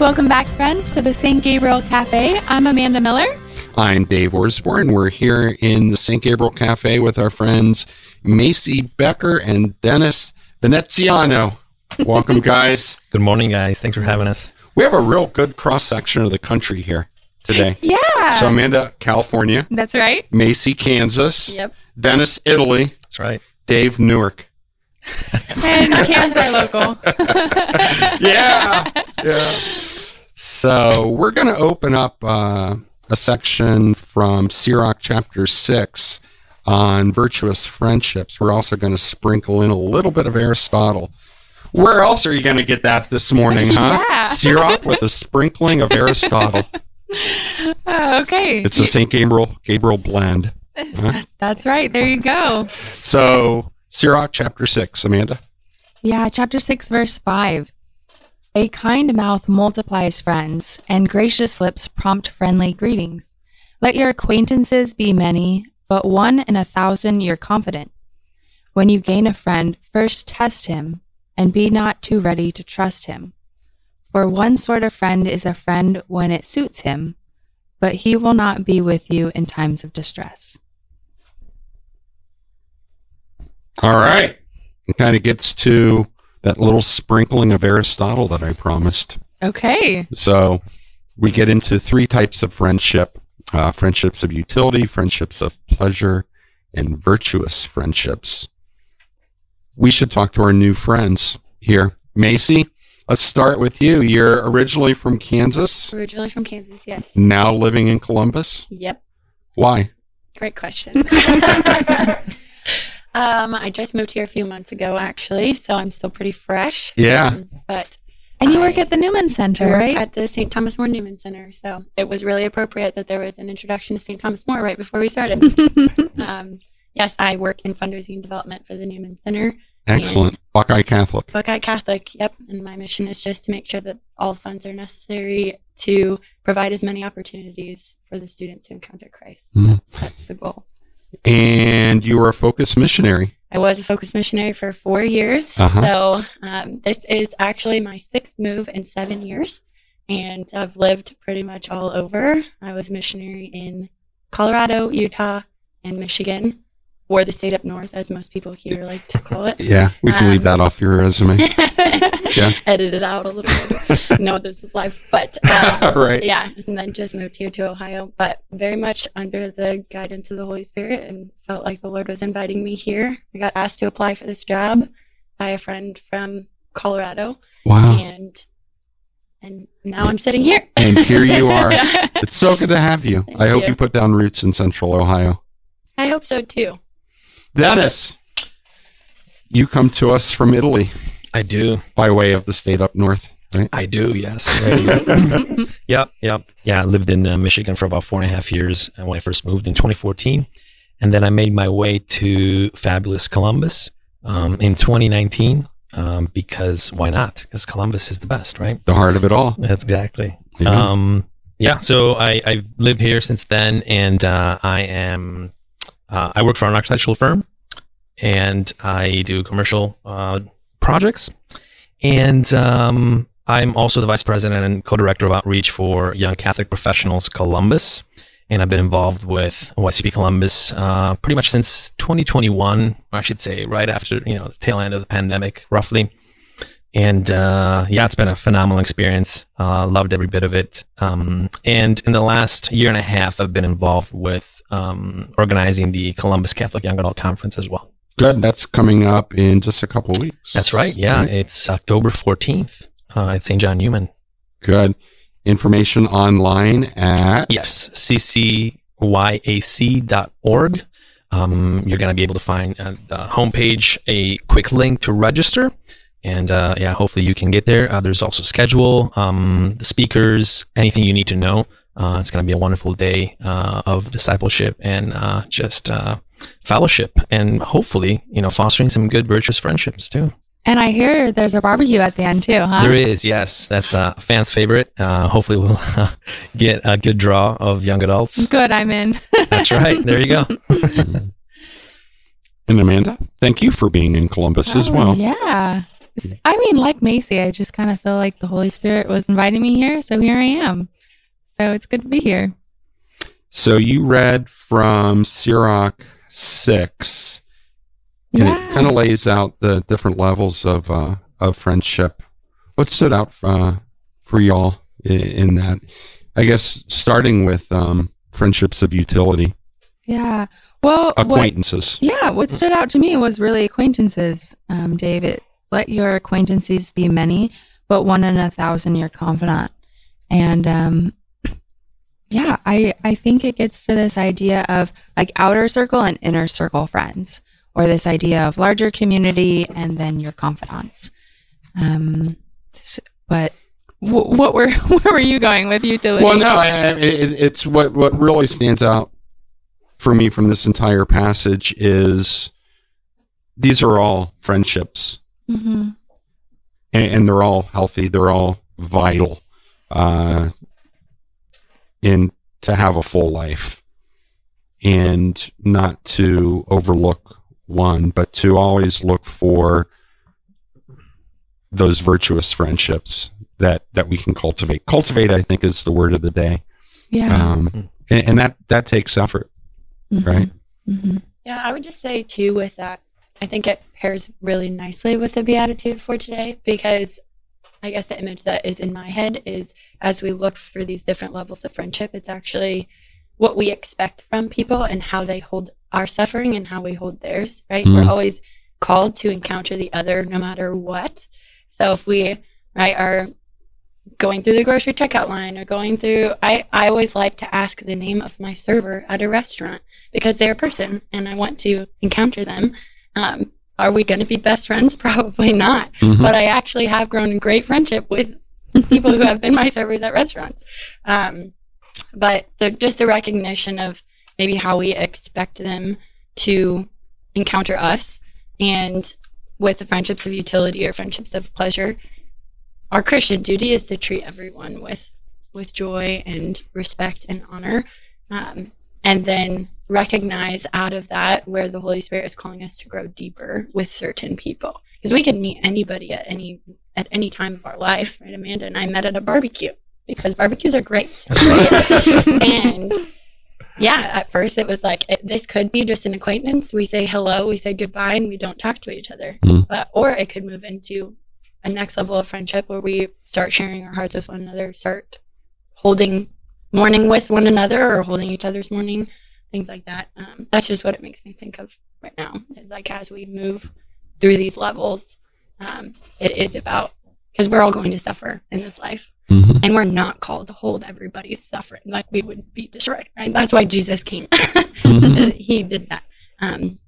Welcome back, friends, to the St. Gabriel Cafe. I'm Amanda Miller. I'm Dave Orsborn. We're here in the St. Gabriel Cafe with our friends Macy Becker and Dennis Veneziano. Welcome, guys. Good morning, guys. Thanks for having us. We have a real good cross-section of the country here today. Yeah. So Amanda, California. That's right. Macy, Kansas. Yep. Dennis, Italy. That's right. Dave, Newark. And cans are local. Yeah. So we're going to open up a section from Sirach chapter 6 on virtuous friendships. We're also going to sprinkle in a little bit of Aristotle. Where else are you going to get that this morning, huh? Yeah. Sirach with a sprinkling of Aristotle. Okay. It's a St. Gabriel blend. Huh? That's right. There you go. So Sirach chapter 6, Amanda. Yeah, chapter 6, verse 5. A kind mouth multiplies friends, and gracious lips prompt friendly greetings. Let your acquaintances be many, but one in 1,000 you're confident. When you gain a friend, first test him, and be not too ready to trust him. For one sort of friend is a friend when it suits him, but he will not be with you in times of distress. All right. It kind of gets to that little sprinkling of Aristotle that I promised. Okay. So we get into three types of friendship, friendships of utility, friendships of pleasure, and virtuous friendships. We should talk to our new friends here. Macy, let's start with you. You're originally from Kansas. Originally from Kansas, yes. Now living in Columbus? Yep. Why? Great question. I just moved here a few months ago, actually, so I'm still pretty fresh. Yeah. And you work at the Newman Center, right? At the St. Thomas More Newman Center, so it was really appropriate that there was an introduction to St. Thomas More right before we started. Yes, I work in fundraising and development for the Newman Center. Excellent. Buckeye Catholic, yep. And my mission is just to make sure that all funds are necessary to provide as many opportunities for the students to encounter Christ. Mm-hmm. That's the goal. And you were a FOCUS missionary. I was a FOCUS missionary for 4 years. Uh-huh. So this is actually my sixth move in 7 years, and I've lived pretty much all over. I was a missionary in Colorado, Utah, and Michigan, or the state up north, as most people here like to call it. Yeah, we can leave that off your resume. Yeah. Edit it out a little bit. No, this is live. But, right. Yeah, and then just moved here to Ohio, but very much under the guidance of the Holy Spirit and felt like the Lord was inviting me here. I got asked to apply for this job by a friend from Colorado. Wow. And now I'm sitting here. And here you are. Yeah. It's so good to have you. I hope you put down roots in Central Ohio. I hope so, too. Dennis, you come to us from Italy. I do. By way of the state up north, right? I do, yes. Right. Yep. Yeah, I lived in Michigan for about 4.5 years when I first moved in 2014. And then I made my way to fabulous Columbus in 2019 because why not? Because Columbus is the best, right? The heart of it all. That's exactly. Mm-hmm. Yeah, so I've lived here since then, and I work for an architectural firm, and I do commercial projects. And I'm also the vice president and co-director of outreach for Young Catholic Professionals Columbus. And I've been involved with YCP Columbus pretty much since 2021, or I should say right after, the tail end of the pandemic, roughly. And it's been a phenomenal experience. Loved every bit of it. And in the last year and a half, I've been involved with organizing the Columbus Catholic Young Adult Conference as well. Good. That's coming up in just a couple of weeks. That's right. Yeah. Right. It's October 14th at St. John Newman. Good. Information online at? Yes, ccyac.org. You're going to be able to find at the homepage a quick link to register. And hopefully you can get there. There's also schedule, the speakers, anything you need to know. It's going to be a wonderful day of discipleship and just fellowship, and hopefully, fostering some good virtuous friendships too. And I hear there's a barbecue at the end too, huh? There is, yes. That's a fan's favorite. Hopefully we'll get a good draw of young adults. Good, I'm in. That's right. There you go. And Amanda, thank you for being in Columbus as well. Yeah. I mean, like Macy, I just kind of feel like the Holy Spirit was inviting me here, so here I am. So it's good to be here. So you read from Sirach 6, and it kind of lays out the different levels of friendship. What stood out for y'all in that? I guess starting with friendships of utility. Yeah. Well, acquaintances. What stood out to me was really acquaintances, David. Let your acquaintances be many, but one in 1,000 your confidant. And I think it gets to this idea of like outer circle and inner circle friends, or this idea of larger community and then your confidants. But where were you going with utility? Well, no, it's what really stands out for me from this entire passage is these are all friendships. Mm-hmm. And they're all healthy. They're all vital in to have a full life, and not to overlook one, but to always look for those virtuous friendships that we can cultivate. Cultivate, I think, is the word of the day. Yeah. And that takes effort, mm-hmm. right? Mm-hmm. Yeah, I would just say, too, with that, I think it pairs really nicely with the Beatitude for today, because I guess the image that is in my head is as we look for these different levels of friendship, it's actually what we expect from people and how they hold our suffering and how we hold theirs, right? Mm-hmm. We're always called to encounter the other no matter what. So if we are going through the grocery checkout line or going through, I always like to ask the name of my server at a restaurant because they're a person and I want to encounter them. Are we going to be best friends? Probably not. Mm-hmm. But I actually have grown a great friendship with people who have been my servers at restaurants. But just the recognition of maybe how we expect them to encounter us, and with the friendships of utility or friendships of pleasure, our Christian duty is to treat everyone with joy and respect and honor, and then recognize out of that where the Holy Spirit is calling us to grow deeper with certain people, because we can meet anybody at any time of our life, right? Amanda and I met at a barbecue because barbecues are great, right? And at first it was like this could be just an acquaintance. We say hello, we say goodbye, and we don't talk to each other. Mm. Or it could move into a next level of friendship where we start sharing our hearts with one another, start holding morning with one another or holding each other's morning. Things like that. That's just what it makes me think of right now. It's like as we move through these levels, it is about, because we're all going to suffer in this life, mm-hmm. and we're not called to hold everybody's suffering. Like we would be destroyed, right? That's why Jesus came. Mm-hmm. He did that. And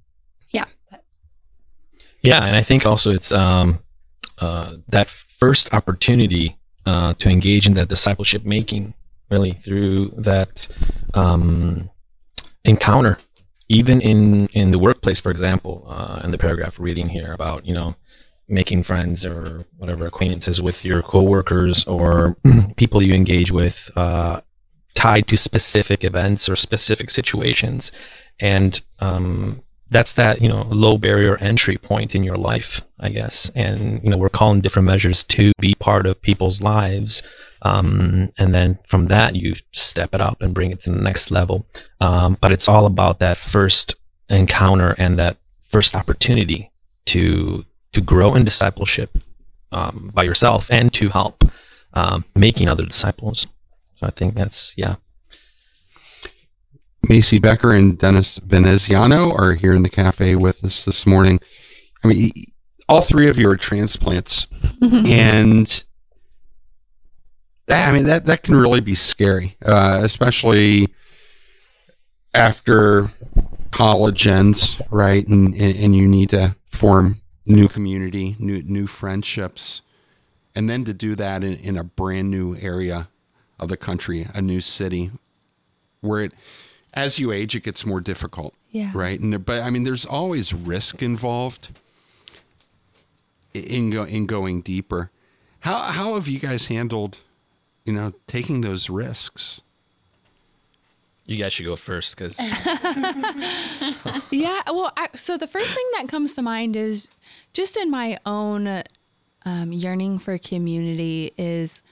I think also it's that first opportunity to engage in that discipleship making, really through that. Encounter, even in the workplace, for example, in the paragraph reading here about making friends or whatever, acquaintances with your coworkers or people you engage with, tied to specific events or specific situations, and that's that low barrier entry point in your life, I guess. And we're calling different measures to be part of people's lives. And then from that, you step it up and bring it to the next level. But it's all about that first encounter and that first opportunity to grow in discipleship by yourself and to help making other disciples. So I think that's, Macy Becker and Dennis Veneziano are here in the cafe with us this morning. I mean, all three of you are transplants. And... that can really be scary, especially after college ends, right? And you need to form new community, new friendships, and then to do that in a brand new area of the country, a new city, where as you age, it gets more difficult, right? But there's always risk involved in going deeper. How have you guys handled? Taking those risks. You guys should go first, because... So the first thing that comes to mind is just in my own yearning for community is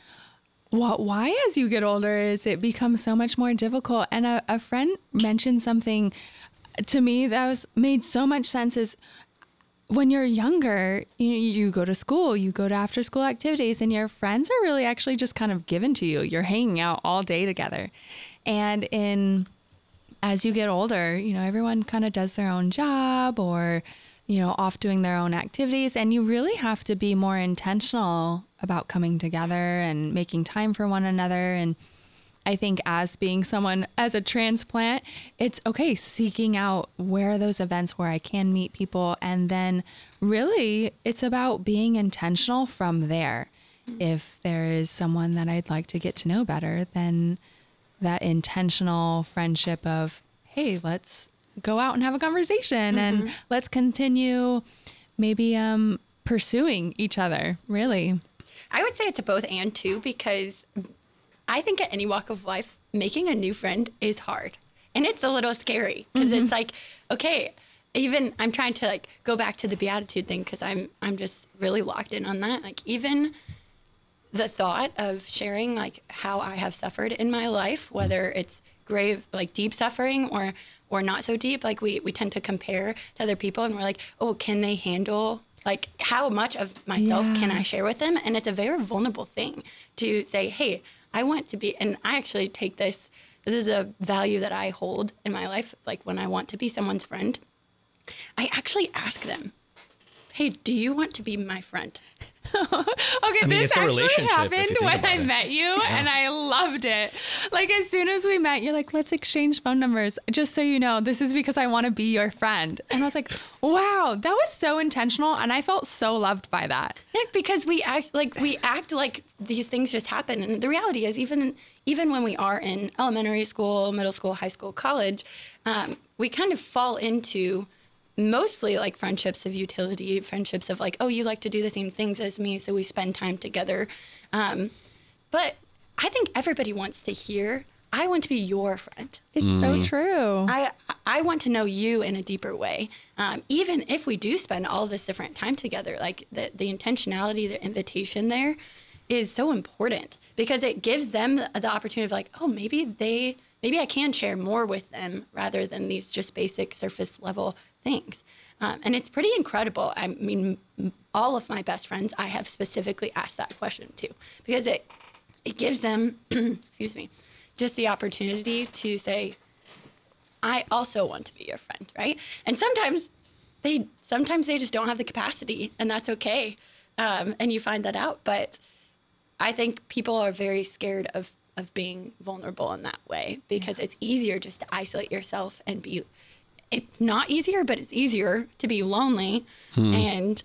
why as you get older is it becomes so much more difficult. And a friend mentioned something to me that made so much sense is when you're younger, you go to school, you go to after school activities, and your friends are really actually just kind of given to you. You're hanging out all day together. And as you get older, everyone kind of does their own job or, off doing their own activities, and you really have to be more intentional about coming together and making time for one another. And I think as being someone, as a transplant, it's okay, seeking out where are those events where I can meet people. And then really it's about being intentional from there. Mm-hmm. If there is someone that I'd like to get to know better, then that intentional friendship of, hey, let's go out and have a conversation, mm-hmm. and let's continue maybe pursuing each other, really. I would say it's a both and too, because I think at any walk of life, making a new friend is hard. And it's a little scary because mm-hmm. it's like, okay, even I'm trying to go back to the Beatitude thing because I'm just really locked in on that. Even the thought of sharing how I have suffered in my life, whether it's grave, deep suffering or not so deep, we tend to compare to other people and we're like, oh, can they handle, how much of myself can I share with them? And it's a very vulnerable thing to say, hey, I want to be, and I actually take this is a value that I hold in my life. When I want to be someone's friend, I actually ask them, hey, do you want to be my friend? This actually happened when I met you, and I loved it. As soon as we met, you're like, let's exchange phone numbers. Just so you know, this is because I want to be your friend. And I was like, wow, that was so intentional. And I felt so loved by that. Yeah, because we act like these things just happen. And the reality is even when we are in elementary school, middle school, high school, college, we kind of fall into mostly friendships of utility, friendships of oh, you like to do the same things as me, so we spend time together. But I think everybody wants to hear, I want to be your friend. It's so true. I want to know you in a deeper way. Even if we do spend all this different time together, the intentionality, the invitation there is so important because it gives them the opportunity of oh, maybe I can share more with them rather than these just basic surface level things. And it's pretty incredible. I mean, all of my best friends, I have specifically asked that question too, because it gives them, excuse me, just the opportunity to say, I also want to be your friend, right? And sometimes they just don't have the capacity, and that's okay. And you find that out. But I think people are very scared of being vulnerable in that way because it's easier just to isolate yourself and be. It's not easier, but it's easier to be lonely and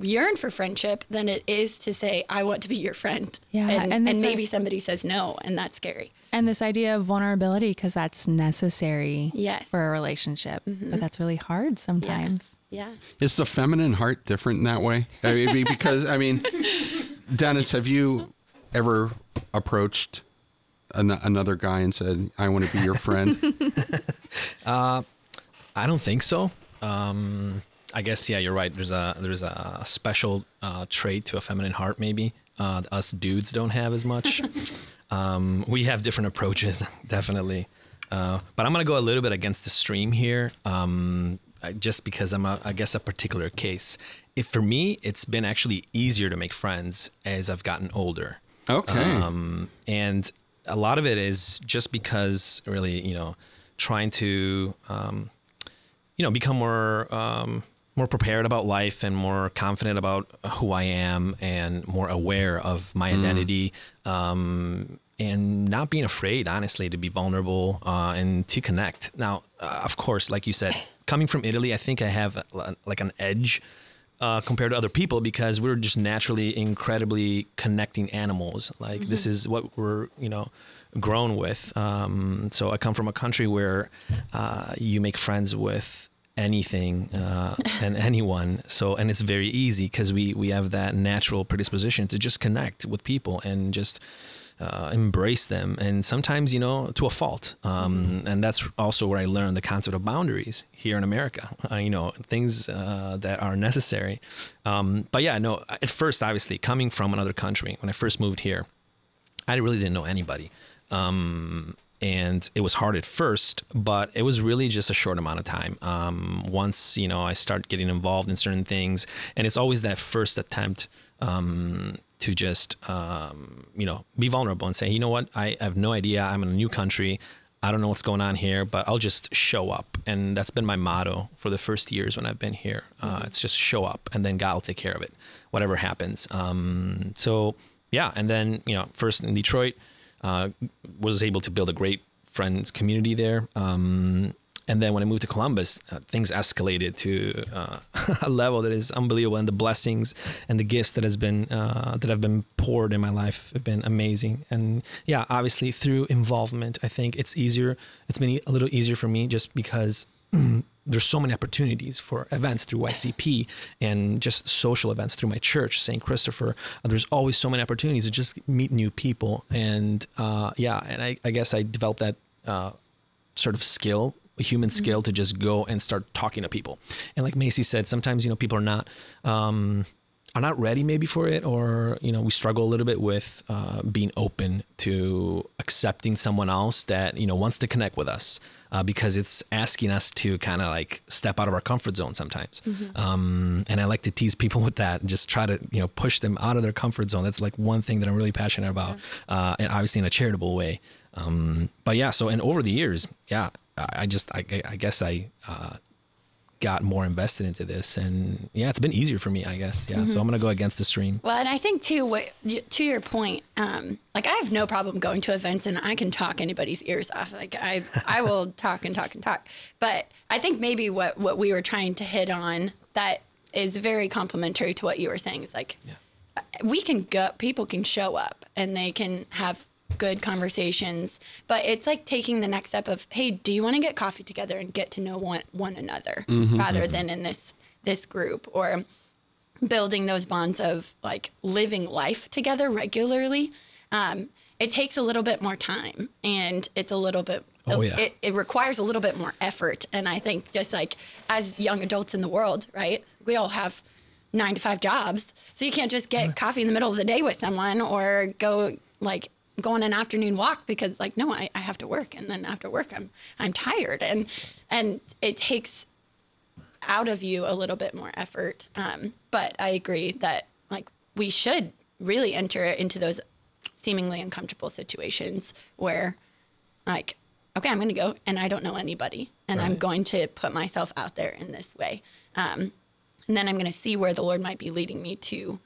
yearn for friendship than it is to say, I want to be your friend. Yeah, and maybe somebody says no, and that's scary. And this idea of vulnerability, because that's necessary for a relationship, but that's really hard sometimes. Yeah. Is the feminine heart different in that way? I mean, because, Dennis, have you ever approached another guy and said, I want to be your friend? I don't think so. I guess, you're right. There's a special trait to a feminine heart, maybe. Us dudes don't have as much. We have different approaches, definitely. But I'm going to go a little bit against the stream here, just because I'm, a particular case. For me, it's been actually easier to make friends as I've gotten older. Okay. And a lot of it is just because really, trying to, become more prepared about life and more confident about who I am and more aware of my identity, and not being afraid, honestly, to be vulnerable and to connect. Now, of course, like you said, coming from Italy, I think I have an edge compared to other people because we're just naturally incredibly connecting animals. This is what we're, grown with. So I come from a country where you make friends with anything and anyone. So, and it's very easy because we have that natural predisposition to just connect with people and just embrace them. And sometimes, you know, to a fault. And that's also where I learned the concept of boundaries here in America, you know, things that are necessary. But yeah, no, at first, obviously, coming from another country, when I first moved here, I really didn't know anybody. And it was hard at first, but it was really just a short amount of time. Once, you know, I start getting involved in certain things, and it's always that first attempt to just, you know, be vulnerable and say, you know what, I have no idea. I'm in a new country. I don't know what's going on here, but I'll just show up. And that's been my motto for the first years when I've been here. It's just show up, and then God will take care of it, whatever happens. So, yeah. And then, you know, first in Detroit, was able to build a great friends community there. And then when I moved to Columbus, things escalated to a level that is unbelievable. And the blessings and the gifts that has been, that have been poured in my life have been amazing. And yeah, obviously through involvement, I think it's easier. It's been a little easier for me just because there's so many opportunities for events through YCP and just social events through my church, St. Christopher. There's always so many opportunities to just meet new people. And yeah, and I guess I developed that sort of skill, a human skill, to just go and start talking to people. And like Macy said, sometimes, you know, people are not ready maybe for it, or, you know, we struggle a little bit with being open to accepting someone else that, you know, wants to connect with us because it's asking us to kind of like step out of our comfort zone sometimes. And I like to tease people with that and just try to, you know, push them out of their comfort zone. That's like one thing that I'm really passionate about, and obviously in a charitable way. But yeah, so, and over the years, yeah, I guess I got more invested into this, and yeah, it's been easier for me, I guess. Yeah. So I'm going to go against the stream. Well, and I think too, to your point, like I have no problem going to events, and I can talk anybody's ears off. Like I will talk. But I think maybe what we were trying to hit on that is very complimentary to what you were saying. It's like, we can go, people can show up and they can have good conversations, but it's like taking the next step of, hey, do you want to get coffee together and get to know one another rather than in this group, or building those bonds of like living life together regularly. It takes a little bit more time, and it's a little bit, it requires a little bit more effort. And I think just like as young adults in the world, right, we all have 9-to-5 jobs. So you can't just get coffee in the middle of the day with someone, or go on an afternoon walk, because like, no, I have to work. And then after work, I'm tired. And it takes out of you a little bit more effort. But I agree that like we should really enter into those seemingly uncomfortable situations where like, okay, I'm going to go and I don't know anybody, and I'm going to put myself out there in this way. And then I'm going to see where the Lord might be leading me to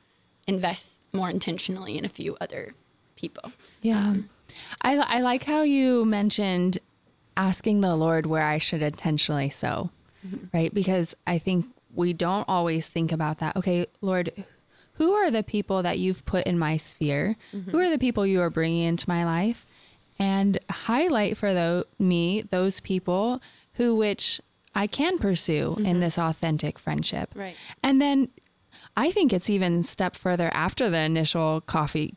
invest more intentionally in a few other people. Yeah. I like how you mentioned asking the Lord where I should intentionally sow, right? Because I think we don't always think about that. Okay, Lord, who are the people that you've put in my sphere? Who are the people you are bringing into my life? And highlight for me those people who which I can pursue in this authentic friendship. Right. And then I think it's even a step further after the initial coffee.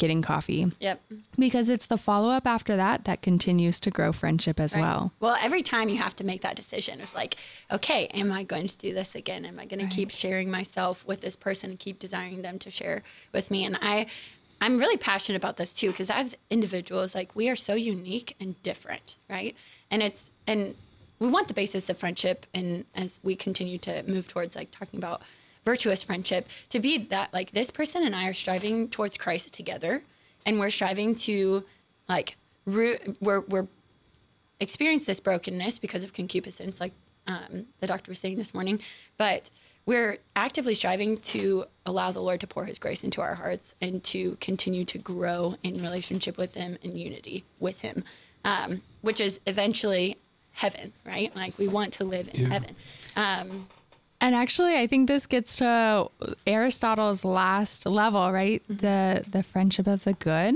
Yep. Because it's the follow-up after that that continues to grow friendship as well. Well, every time you have to make that decision of like, okay, am I going to do this again? Am I going to keep sharing myself with this person and keep desiring them to share with me? And I'm really passionate about this too, because as individuals, like we are so unique and different, right? And we want the basis of friendship, and as we continue to move towards like talking about virtuous friendship, to be that like this person and I are striving towards Christ together, and we're striving to like we're experience this brokenness because of concupiscence, like the doctor was saying this morning, but we're actively striving to allow the Lord to pour his grace into our hearts and to continue to grow in relationship with him and unity with him, which is eventually heaven, right? Like we want to live in heaven. And actually, I think this gets to Aristotle's last level, right? The friendship of the good.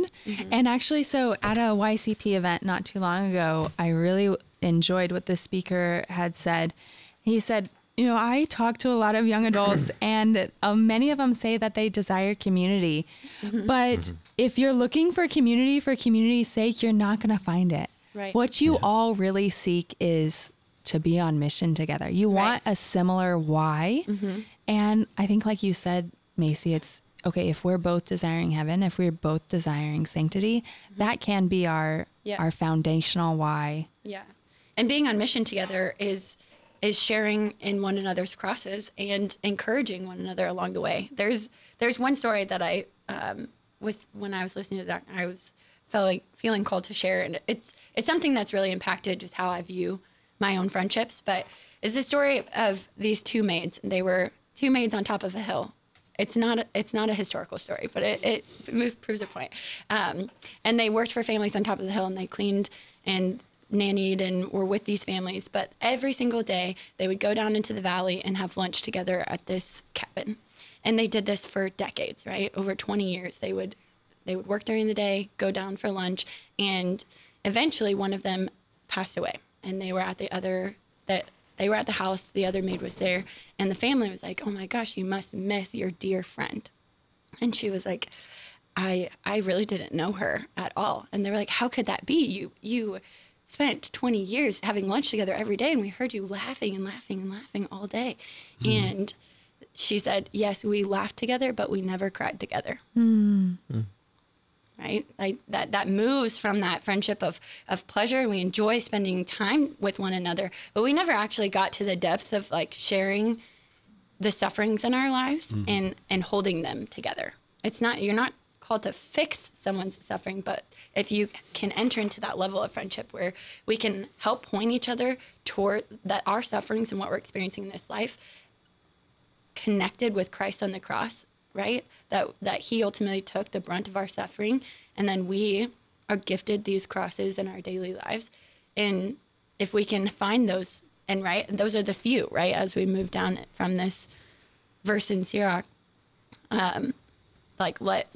And actually, so at a YCP event not too long ago, I really enjoyed what the speaker had said. He said, You know, I talk to a lot of young adults and many of them say that they desire community. Mm-hmm. But mm-hmm. if you're looking for community's sake, you're not going to find it. Right. What you all really seek is to be on mission together. You want a similar why. Mm-hmm. And I think like you said, Macy, it's okay, if we're both desiring heaven, if we're both desiring sanctity, mm-hmm. that can be our foundational why. Yeah. And being on mission together is sharing in one another's crosses and encouraging one another along the way. There's one story that I was when I was listening to that, I was feeling called to share, and it's something that's really impacted just how I view my own friendships. But it's the story of these two maids. They were two maids on top of a hill. It's not a historical story, but it proves a point. And they worked for families on top of the hill, and they cleaned and nannied and were with these families. But every single day they would go down into the valley and have lunch together at this cabin. And they did this for decades, right? Over 20 years, they would work during the day, go down for lunch, and eventually one of them passed away. And they were at the house, the other maid was there, and the family was like, "Oh my gosh, you must miss your dear friend." And she was like, I really didn't know her at all." And they were like, "How could that be? You spent 20 years having lunch together every day, and we heard you laughing and laughing and laughing all day." Mm. And she said, "Yes, we laughed together, but we never cried together." Mm. Mm. Right? Like that moves from that friendship of pleasure, and we enjoy spending time with one another, but we never actually got to the depth of like sharing the sufferings in our lives mm. and holding them together. It's not, you're not called to fix someone's suffering, but if you can enter into that level of friendship where we can help point each other toward that our sufferings and what we're experiencing in this life connected with Christ on the cross, right? That he ultimately took the brunt of our suffering, and then we are gifted these crosses in our daily lives. And if we can find those, and right, those are the few, right? As we move down from this verse in Sirach, like let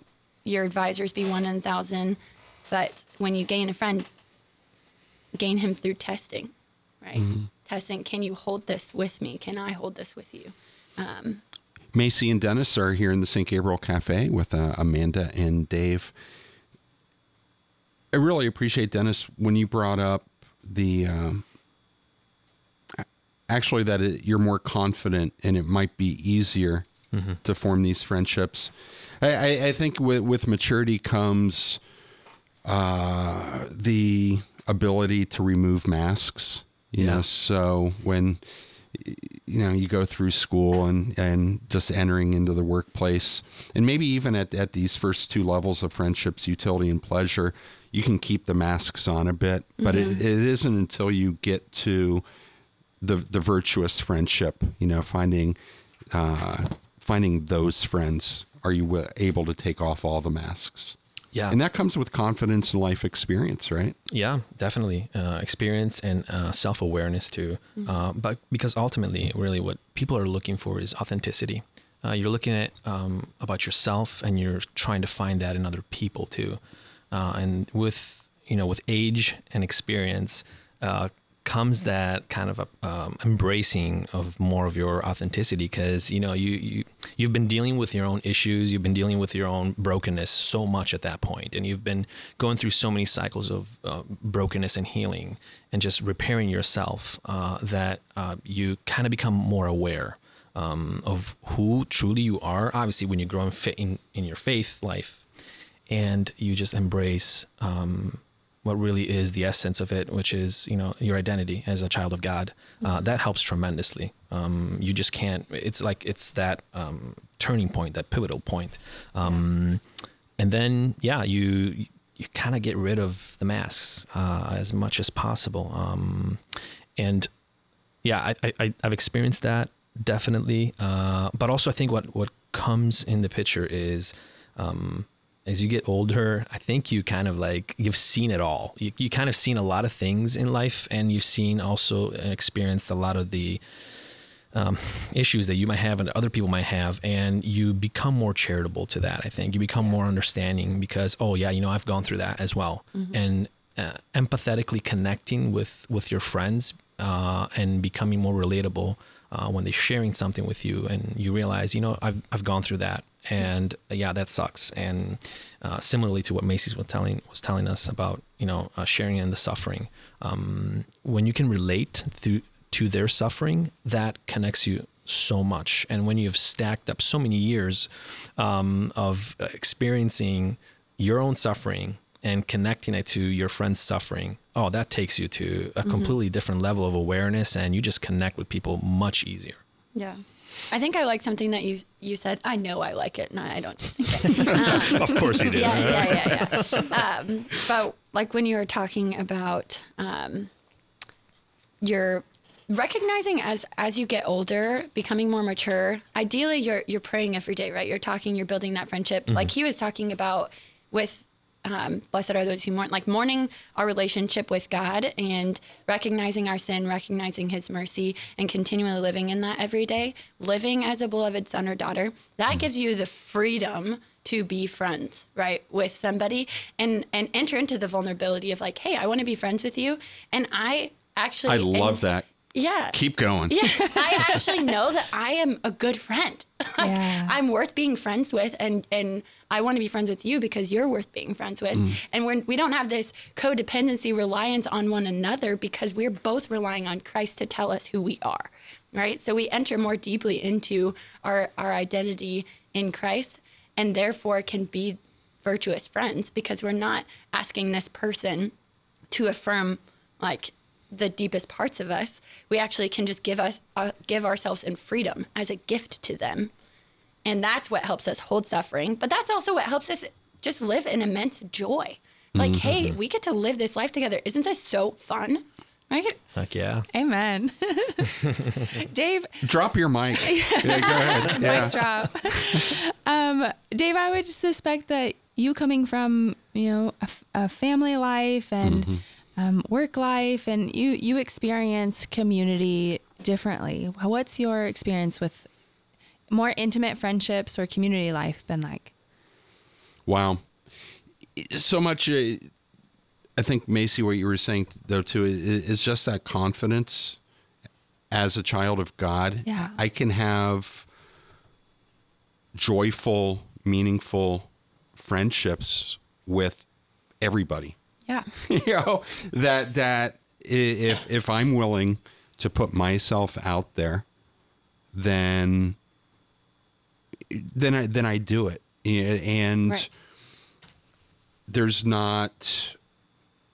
your advisors be one in 1,000, but when you gain a friend, gain him through testing, right? Mm-hmm. Testing, can you hold this with me? Can I hold this with you? Macy and Dennis are here in the St. Gabriel Cafe with Amanda and Dave. I really appreciate, Dennis, when you brought up the, actually that you're more confident and it might be easier mm-hmm. to form these friendships. I think with maturity comes the ability to remove masks, you know, so when, you know, you go through school and just entering into the workplace, and maybe even at these first two levels of friendships, utility and pleasure, you can keep the masks on a bit, but mm-hmm. it isn't until you get to the virtuous friendship, you know, finding those friends, are you able to take off all the masks? Yeah. And that comes with confidence and life experience, right? Yeah, definitely. Experience and self-awareness too. Mm-hmm. But because ultimately, really what people are looking for is authenticity. You're looking at about yourself, and you're trying to find that in other people too. And with age and experience comes that kind of embracing of more of your authenticity, because you've been dealing with your own issues, you've been dealing with your own brokenness so much at that point, and you've been going through so many cycles of brokenness and healing and just repairing yourself that you kind of become more aware of who truly you are. Obviously, when you grow in your faith life, and you just embrace what really is the essence of it, which is, your identity as a child of God, that helps tremendously. You just can't, it's that turning point, that pivotal point. And then, you kind of get rid of the masks as much as possible. I've experienced that definitely. But also I think what comes in the picture is, as you get older, I think you kind of you've seen it all. You kind of seen a lot of things in life, and you've seen also and experienced a lot of the issues that you might have and other people might have, and you become more charitable to that, I think. You become more understanding because, I've gone through that as well. Mm-hmm. And empathetically connecting with your friends and becoming more relatable when they're sharing something with you and you realize, you know, I've gone through that, and yeah, that sucks. And similarly to what Macy's was telling us about, you know, sharing in the suffering, when you can relate to their suffering, that connects you so much. And when you've stacked up so many years of experiencing your own suffering and connecting it to your friend's suffering, oh, that takes you to a completely different level of awareness, and you just connect with people much easier. Yeah. I think I like something that you said. I know I like it, and I don't think it. Of course you do. Yeah. But like when you were talking about your recognizing as you get older, becoming more mature, ideally you're praying every day, right? You're talking, you're building that friendship. Mm-hmm. Like he was talking about with blessed are those who mourn, like mourning our relationship with God and recognizing our sin, recognizing his mercy, and continually living in that every day, living as a beloved son or daughter. That gives you the freedom to be friends, right, with somebody and enter into the vulnerability of like, hey, I want to be friends with you. And I love that. Yeah. Keep going. Yeah. I actually know that I am a good friend. Like, yeah. I'm worth being friends with, and I want to be friends with you because you're worth being friends with. Mm. And we don't have this codependency reliance on one another because we're both relying on Christ to tell us who we are, right? So we enter more deeply into our identity in Christ, and therefore can be virtuous friends because we're not asking this person to affirm, like, the deepest parts of us. We actually can just give ourselves in freedom as a gift to them. And that's what helps us hold suffering. But that's also what helps us just live in immense joy. Like, hey, we get to live this life together. Isn't this so fun? Right? Heck yeah. Amen. Dave. Drop your mic. Yeah, go ahead. Yeah. Mic drop. Dave, I would suspect that you coming from, you know, a family life and work life, and you experience community differently. What's your experience with more intimate friendships or community life been like? Wow. So much, I think, Macy, what you were saying, though, too, is just that confidence as a child of God. Yeah. I can have joyful, meaningful friendships with everybody. Yeah. You know, that if I'm willing to put myself out there, then I do it. And right. There's not,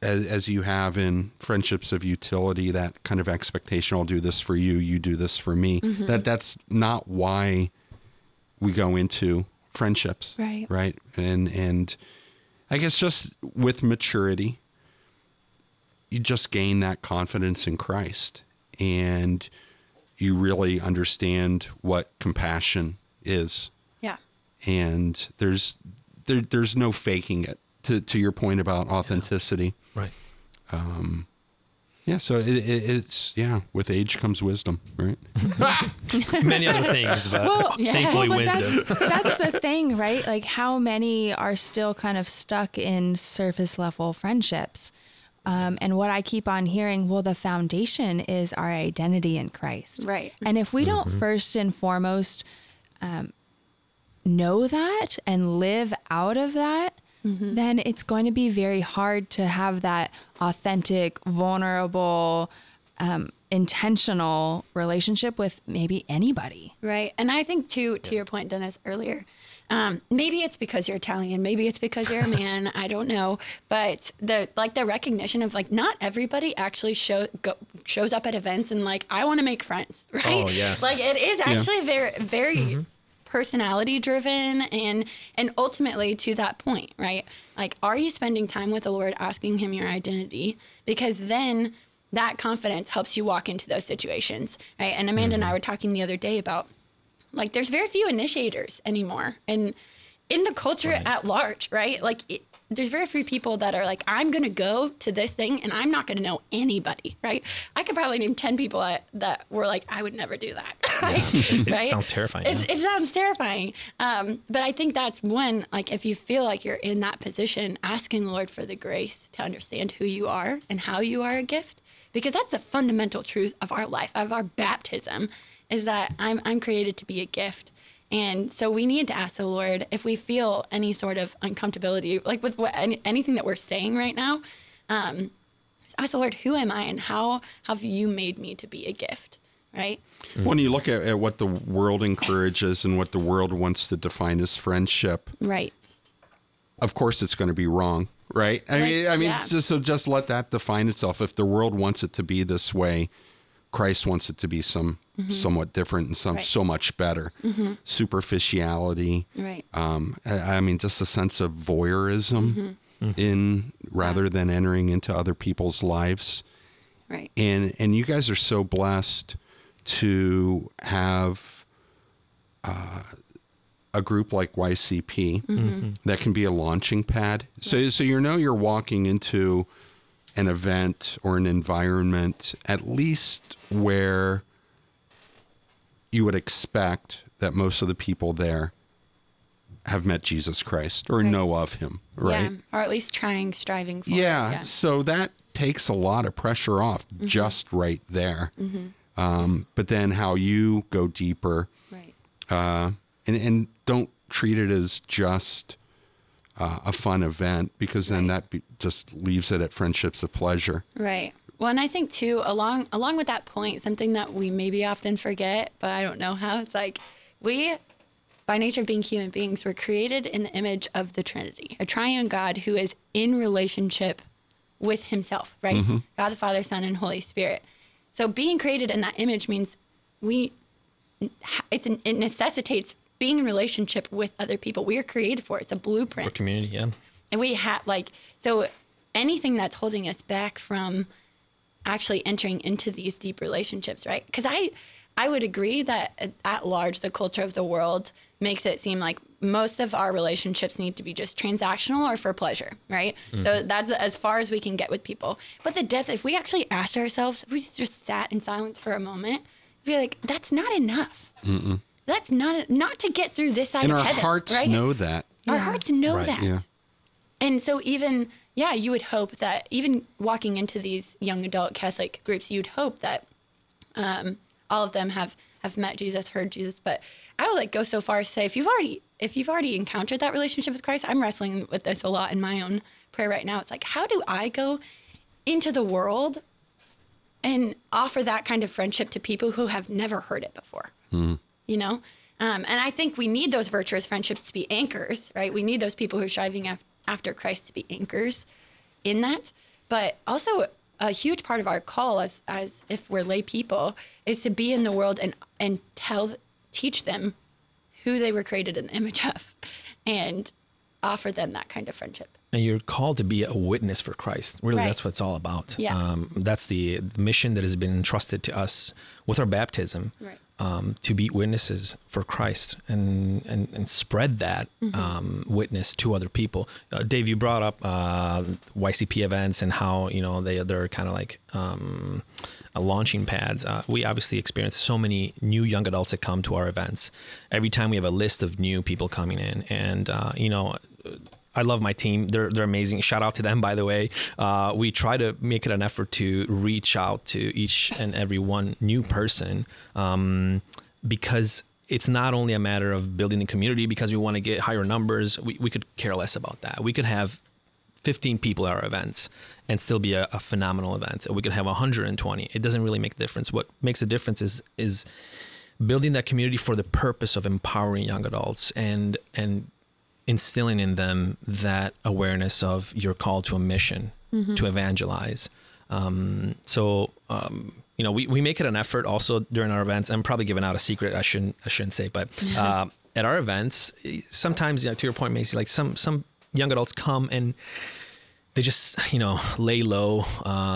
as you have in friendships of utility, that kind of expectation, I'll do this for you, you do this for me. Mm-hmm. That's not why we go into friendships. Right. Right. And I guess just with maturity, you just gain that confidence in Christ, and you really understand what compassion is. Yeah. And there's no faking it, to your point about authenticity. Yeah. Right. Yeah. So it's, yeah, with age comes wisdom, right? Many other things, but thankfully wisdom. That's the thing, right? Like, how many are still kind of stuck in surface level friendships? And what I keep on hearing, the foundation is our identity in Christ. Right. And if we don't first and foremost know that and live out of that, then it's going to be very hard to have that authentic, vulnerable, intentional relationship with maybe anybody. Right. And I think, too, to your point, Dennis, earlier, maybe it's because you're Italian, maybe it's because you're a man, I don't know. But the recognition of, like, not everybody actually shows up at events and, like, I want to make friends, right? Oh, yes. Like, it is actually very, very... personality driven, and ultimately to that point, right? Like, are you spending time with the Lord, asking him your identity? Because then that confidence helps you walk into those situations, right? And Amanda and I were talking the other day about, like, there's very few initiators anymore. And in the culture at large, right? Like, there's very few people that are like, I'm going to go to this thing and I'm not going to know anybody, right? I could probably name 10 people that were like, I would never do that. Right? It sounds terrifying. It sounds terrifying. But I think that's one, like, if you feel like you're in that position, asking the Lord for the grace to understand who you are and how you are a gift, because that's a fundamental truth of our life, of our baptism, is that I'm created to be a gift. And so we need to ask the Lord if we feel any sort of uncomfortability, like with what, anything that we're saying right now. Just ask the Lord, who am I and how have you made me to be a gift, right? Mm-hmm. When you look at what the world encourages and what the world wants to define as friendship, right? Of course it's going to be wrong, right? I mean, so just let that define itself. If the world wants it to be this way, Christ wants it to be somewhat different and so much better. Mm-hmm. Superficiality, right? I mean, just a sense of voyeurism rather than entering into other people's lives, right? And you guys are so blessed to have a group like YCP that can be a launching pad. Yeah. So you know you're walking into an event or an environment, at least where you would expect that most of the people there have met Jesus Christ or know of him, right? Yeah. Or at least striving for it. Yeah, so that takes a lot of pressure off just right there. Mm-hmm. But then how you go deeper, right? And don't treat it as just a fun event, because then that just leaves it at friendships of pleasure. Right. Well, and I think too, along with that point, something that we maybe often forget, but I don't know how, it's like we, by nature of being human beings, were created in the image of the Trinity, a triune God who is in relationship with himself, right? Mm-hmm. God the Father, Son, and Holy Spirit. So being created in that image means it necessitates being in relationship with other people. We are created for it. It's a blueprint. For community, yeah. And we have, so anything that's holding us back from actually entering into these deep relationships, right? Because I would agree that at large, the culture of the world makes it seem like most of our relationships need to be just transactional or for pleasure, right? Mm-hmm. So that's as far as we can get with people. But the depth, if we actually asked ourselves, if we just sat in silence for a moment, we'd be like, that's not enough. Mm-mm. That's not to get through this side of heaven. And our hearts know that. Our hearts know that. Yeah. And so even, you would hope that even walking into these young adult Catholic groups, you'd hope that all of them have met Jesus, heard Jesus. But I would go so far as to say, if you've already encountered that relationship with Christ, I'm wrestling with this a lot in my own prayer right now. It's like, how do I go into the world and offer that kind of friendship to people who have never heard it before? Mm. You know? And I think we need those virtuous friendships to be anchors, right? We need those people who are striving after Christ to be anchors in that. But also a huge part of our call as if we're lay people is to be in the world and teach them who they were created in the image of and offer them that kind of friendship. And you're called to be a witness for Christ. Really, that's what it's all about. Yeah. That's the mission that has been entrusted to us with our baptism. Right. To be witnesses for Christ and spread that witness to other people. Dave, you brought up YCP events and how they're kind of like launching pads. We obviously experience so many new young adults that come to our events. Every time we have a list of new people coming in, and I love my team. They're amazing. Shout out to them, by the way. We try to make it an effort to reach out to each and every one new person because it's not only a matter of building the community because we want to get higher numbers. We could care less about that. We could have 15 people at our events and still be a phenomenal event. We could have 120. It doesn't really make a difference. What makes a difference is building that community for the purpose of empowering young adults and instilling in them that awareness of your call to a mission, to evangelize. We make it an effort also during our events. I'm probably giving out a secret I shouldn't say, but at our events, sometimes to your point, Macy, some young adults come and they just, lay low.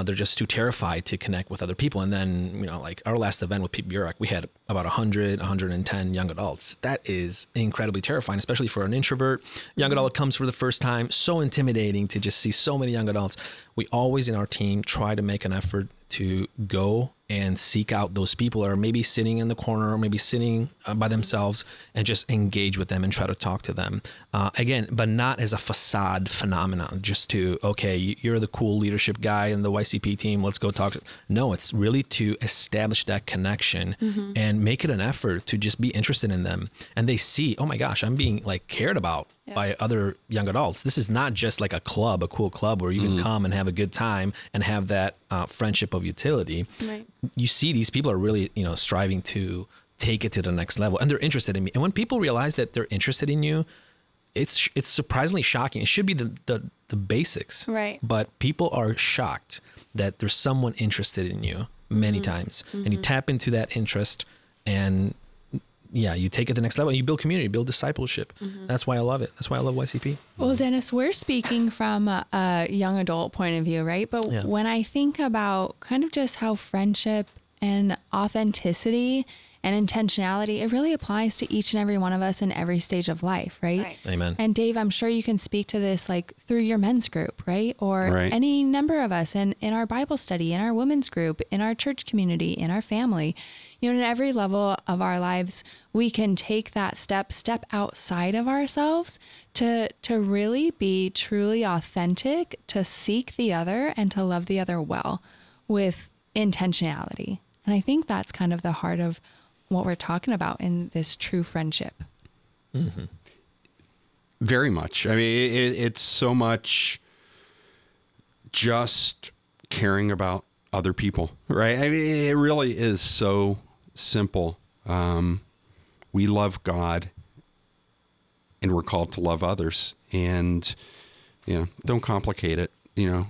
They're just too terrified to connect with other people. And then, our last event with Pete Burek, we had about 100, 110 young adults. That is incredibly terrifying, especially for an introvert. Young adult comes for the first time. So intimidating to just see so many young adults. We always in our team try to make an effort to go and seek out those people that are maybe sitting in the corner or maybe sitting by themselves, and just engage with them and try to talk to them. Again, but not as a facade phenomenon, just to, okay, you're the cool leadership guy in the YCP team, let's go talk. No, it's really to establish that connection mm-hmm. and make it an effort to just be interested in them. And they see, oh my gosh, I'm being like cared about yeah. by other young adults. This is not just like a club, a cool club where you mm-hmm. can come and have a good time and have that friendship of utility. Right. You see these people are really, you know, striving to take it to the next level, and they're interested in me. And when people realize that they're interested in you, it's surprisingly shocking. It should be the basics, right? But people are shocked that there's someone interested in you many mm-hmm. times, mm-hmm. and you tap into that interest, and yeah, you take it to the next level, and you build community, build discipleship. Mm-hmm. That's why I love it. That's why I love YCP. Well, Dennis, we're speaking from a young adult point of view, right? But yeah. when I think about kind of just how friendship and authenticity and intentionality, it really applies to each and every one of us in every stage of life, right? Amen. And Dave, I'm sure you can speak to this like through your men's group, right? Or right. any number of us in our Bible study, in our women's group, in our church community, in our family. You know, in every level of our lives, we can take that step outside of ourselves to really be truly authentic, to seek the other and to love the other well with intentionality. And I think that's kind of the heart of what we're talking about in this true friendship. Mm-hmm. Very much. I mean, it's so much just caring about other people, right? I mean, it really is so simple. We love God and we're called to love others, and, you know, don't complicate it, you know,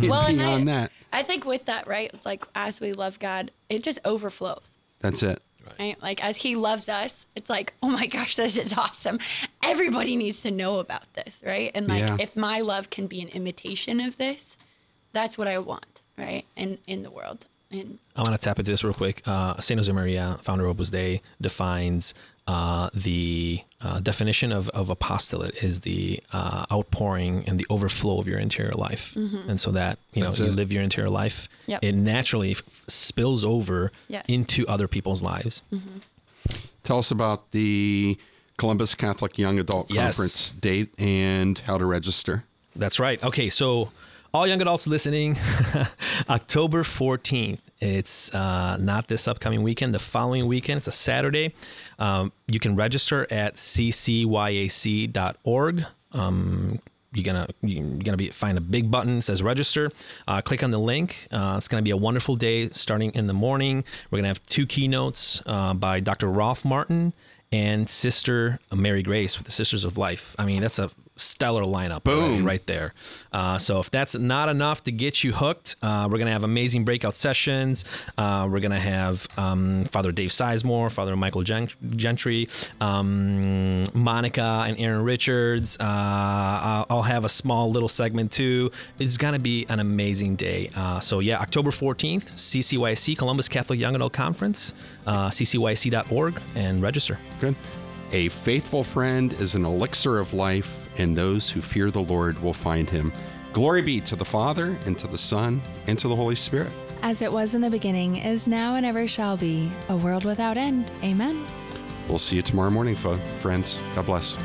beyond that. I think with that, right, it's like as we love God, it just overflows. That's it. Right? Like as he loves us, it's like, oh my gosh, this is awesome. Everybody needs to know about this, right? And like, yeah. if my love can be an imitation of this, that's what I want, right? And in the world. And I want to tap into this real quick. St. Josemaria, founder of Opus Dei, defines the definition of apostolate is the outpouring and the overflow of your interior life. Mm-hmm. And so that, you know, you live your interior life, yep. it naturally spills over yes. into other people's lives. Mm-hmm. Tell us about the Columbus Catholic Young Adult Conference yes. date and how to register. That's right. Okay, so all young adults listening, October 14th. It's not this upcoming weekend, the following weekend. It's a Saturday. You can register at ccyac.org. You're gonna find a big button that says register. Click on the link. It's gonna be a wonderful day starting in the morning. We're gonna have two keynotes by Dr. Ralph Martin and Sister Mary Grace with the Sisters of Life. I mean, that's a stellar lineup right there. So if that's not enough to get you hooked, we're going to have amazing breakout sessions. We're going to have Father Dave Sizemore, Father Michael Gentry, Monica and Aaron Richards. I'll have a small little segment too. It's going to be an amazing day. So yeah, October 14th, CCYC, Columbus Catholic Young Adult Conference, ccYC.org, and register. Good. A faithful friend is an elixir of life, and those who fear the Lord will find him. Glory be to the Father, and to the Son, and to the Holy Spirit. As it was in the beginning, is now, and ever shall be, a world without end. Amen. We'll see you tomorrow morning, friends. God bless.